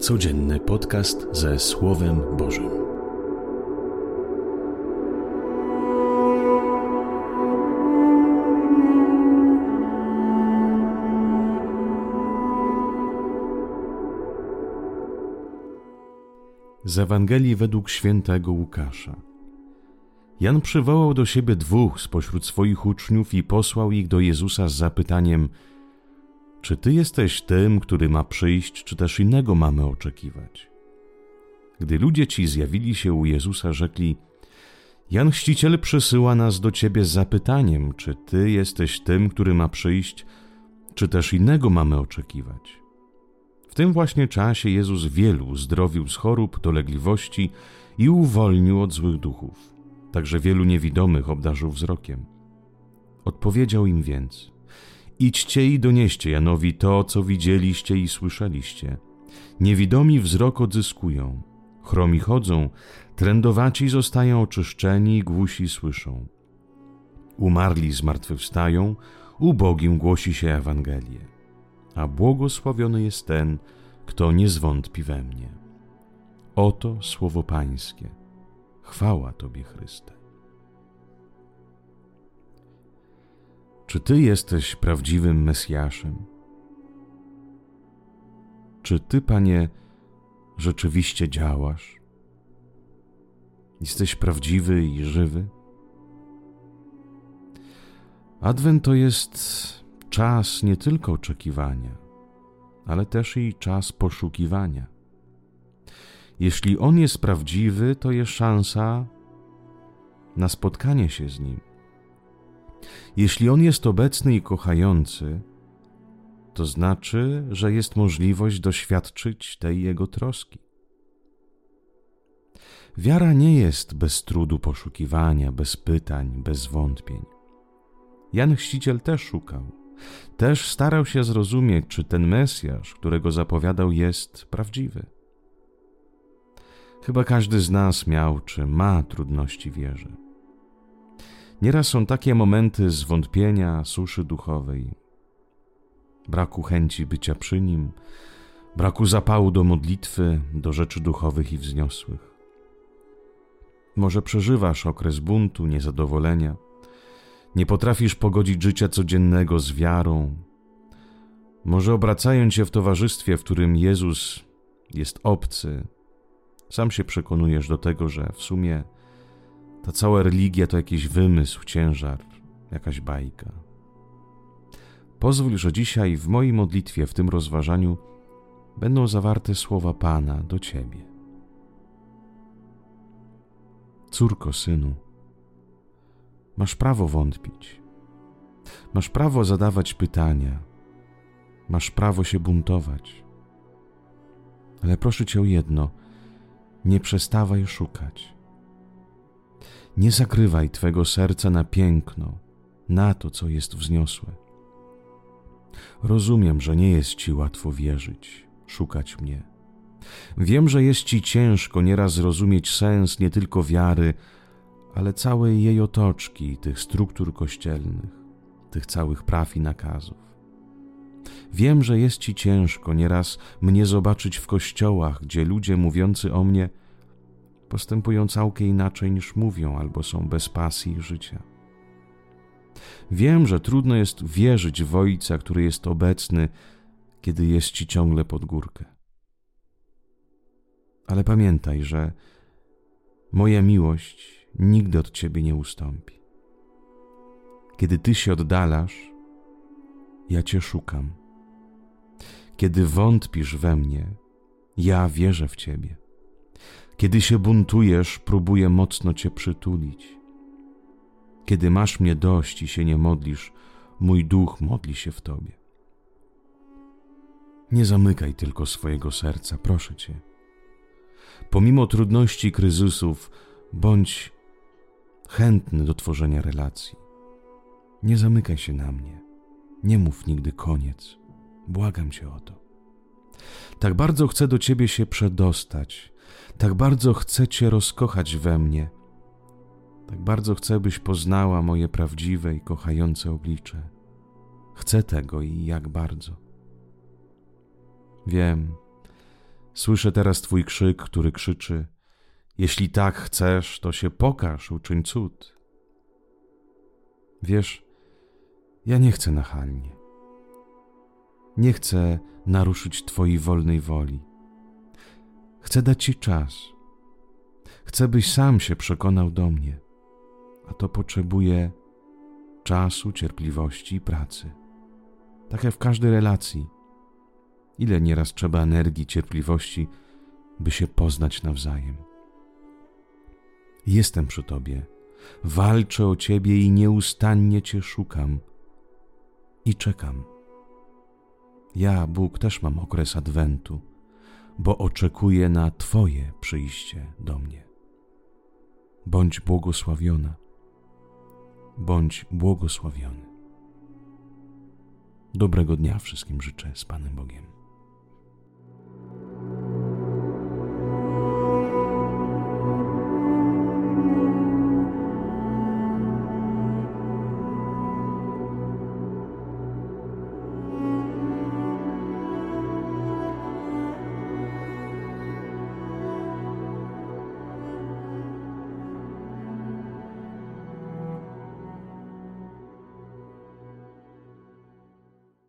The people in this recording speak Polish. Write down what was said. Codzienny podcast ze Słowem Bożym. Z Ewangelii według świętego Łukasza. Jan przywołał do siebie dwóch spośród swoich uczniów i posłał ich do Jezusa z zapytaniem: czy Ty jesteś tym, który ma przyjść, czy też innego mamy oczekiwać? Gdy ludzie ci zjawili się u Jezusa, rzekli: Jan Chrzciciel przysyła nas do Ciebie z zapytaniem, czy Ty jesteś tym, który ma przyjść, czy też innego mamy oczekiwać? W tym właśnie czasie Jezus wielu uzdrowił z chorób, dolegliwości i uwolnił od złych duchów. Także wielu niewidomych obdarzył wzrokiem. Odpowiedział im więc: idźcie i donieście Janowi to, co widzieliście i słyszeliście. Niewidomi wzrok odzyskują, chromi chodzą, trędowaci zostają oczyszczeni, głusi słyszą. Umarli zmartwychwstają, ubogim głosi się Ewangelię. A błogosławiony jest ten, kto nie zwątpi we mnie. Oto słowo Pańskie. Chwała Tobie, Chryste. Czy Ty jesteś prawdziwym Mesjaszem? Czy Ty, Panie, rzeczywiście działasz? Jesteś prawdziwy i żywy? Adwent to jest czas nie tylko oczekiwania, ale też i czas poszukiwania. Jeśli On jest prawdziwy, to jest szansa na spotkanie się z Nim. Jeśli On jest obecny i kochający, to znaczy, że jest możliwość doświadczyć tej Jego troski. Wiara nie jest bez trudu poszukiwania, bez pytań, bez wątpień. Jan Chrzciciel też szukał, też starał się zrozumieć, czy ten Mesjasz, którego zapowiadał, jest prawdziwy. Chyba każdy z nas miał czy ma trudności wierze. Nieraz są takie momenty zwątpienia, suszy duchowej, braku chęci bycia przy Nim, braku zapału do modlitwy, do rzeczy duchowych i wzniosłych. Może przeżywasz okres buntu, niezadowolenia, nie potrafisz pogodzić życia codziennego z wiarą. Może obracając się w towarzystwie, w którym Jezus jest obcy, sam się przekonujesz do tego, że w sumie ta cała religia to jakiś wymysł, ciężar, jakaś bajka. Pozwól, że dzisiaj w mojej modlitwie, w tym rozważaniu będą zawarte słowa Pana do Ciebie. Córko, synu, masz prawo wątpić. Masz prawo zadawać pytania. Masz prawo się buntować. Ale proszę Cię o jedno, nie przestawaj szukać. Nie zakrywaj Twego serca na piękno, na to, co jest wzniosłe. Rozumiem, że nie jest Ci łatwo wierzyć, szukać mnie. Wiem, że jest Ci ciężko nieraz zrozumieć sens nie tylko wiary, ale całej jej otoczki, tych struktur kościelnych, tych całych praw i nakazów. Wiem, że jest Ci ciężko nieraz mnie zobaczyć w kościołach, gdzie ludzie mówiący o mnie postępują całkiem inaczej niż mówią, albo są bez pasji i życia. Wiem, że trudno jest wierzyć w Ojca, który jest obecny, kiedy jest Ci ciągle pod górkę. Ale pamiętaj, że moja miłość nigdy od Ciebie nie ustąpi. Kiedy Ty się oddalasz, ja Cię szukam. Kiedy wątpisz we mnie, ja wierzę w Ciebie. Kiedy się buntujesz, próbuję mocno Cię przytulić. Kiedy masz mnie dość i się nie modlisz, mój duch modli się w Tobie. Nie zamykaj tylko swojego serca, proszę Cię. Pomimo trudności i kryzysów, bądź chętny do tworzenia relacji. Nie zamykaj się na mnie. Nie mów nigdy koniec. Błagam Cię o to. Tak bardzo chcę do Ciebie się przedostać. Tak bardzo chcę Cię rozkochać we mnie. Tak bardzo chcę, byś poznała moje prawdziwe i kochające oblicze. Chcę tego i jak bardzo. Wiem, Słyszę teraz Twój krzyk, który krzyczy: jeśli tak chcesz, to się pokaż, uczyń cud. Wiesz, ja nie chcę nachalnie. Nie chcę naruszyć Twojej wolnej woli. Chcę dać Ci czas. Chcę, byś sam się przekonał do mnie. A to potrzebuje czasu, cierpliwości i pracy. Tak jak w każdej relacji. Ile nieraz trzeba energii, cierpliwości, by się poznać nawzajem. Jestem przy Tobie. Walczę o Ciebie i nieustannie Cię szukam. I czekam. Ja, Bóg, też mam okres adwentu, bo oczekuję na Twoje przyjście do mnie. Bądź błogosławiona. Bądź błogosławiony. Dobrego dnia wszystkim życzę z Panem Bogiem.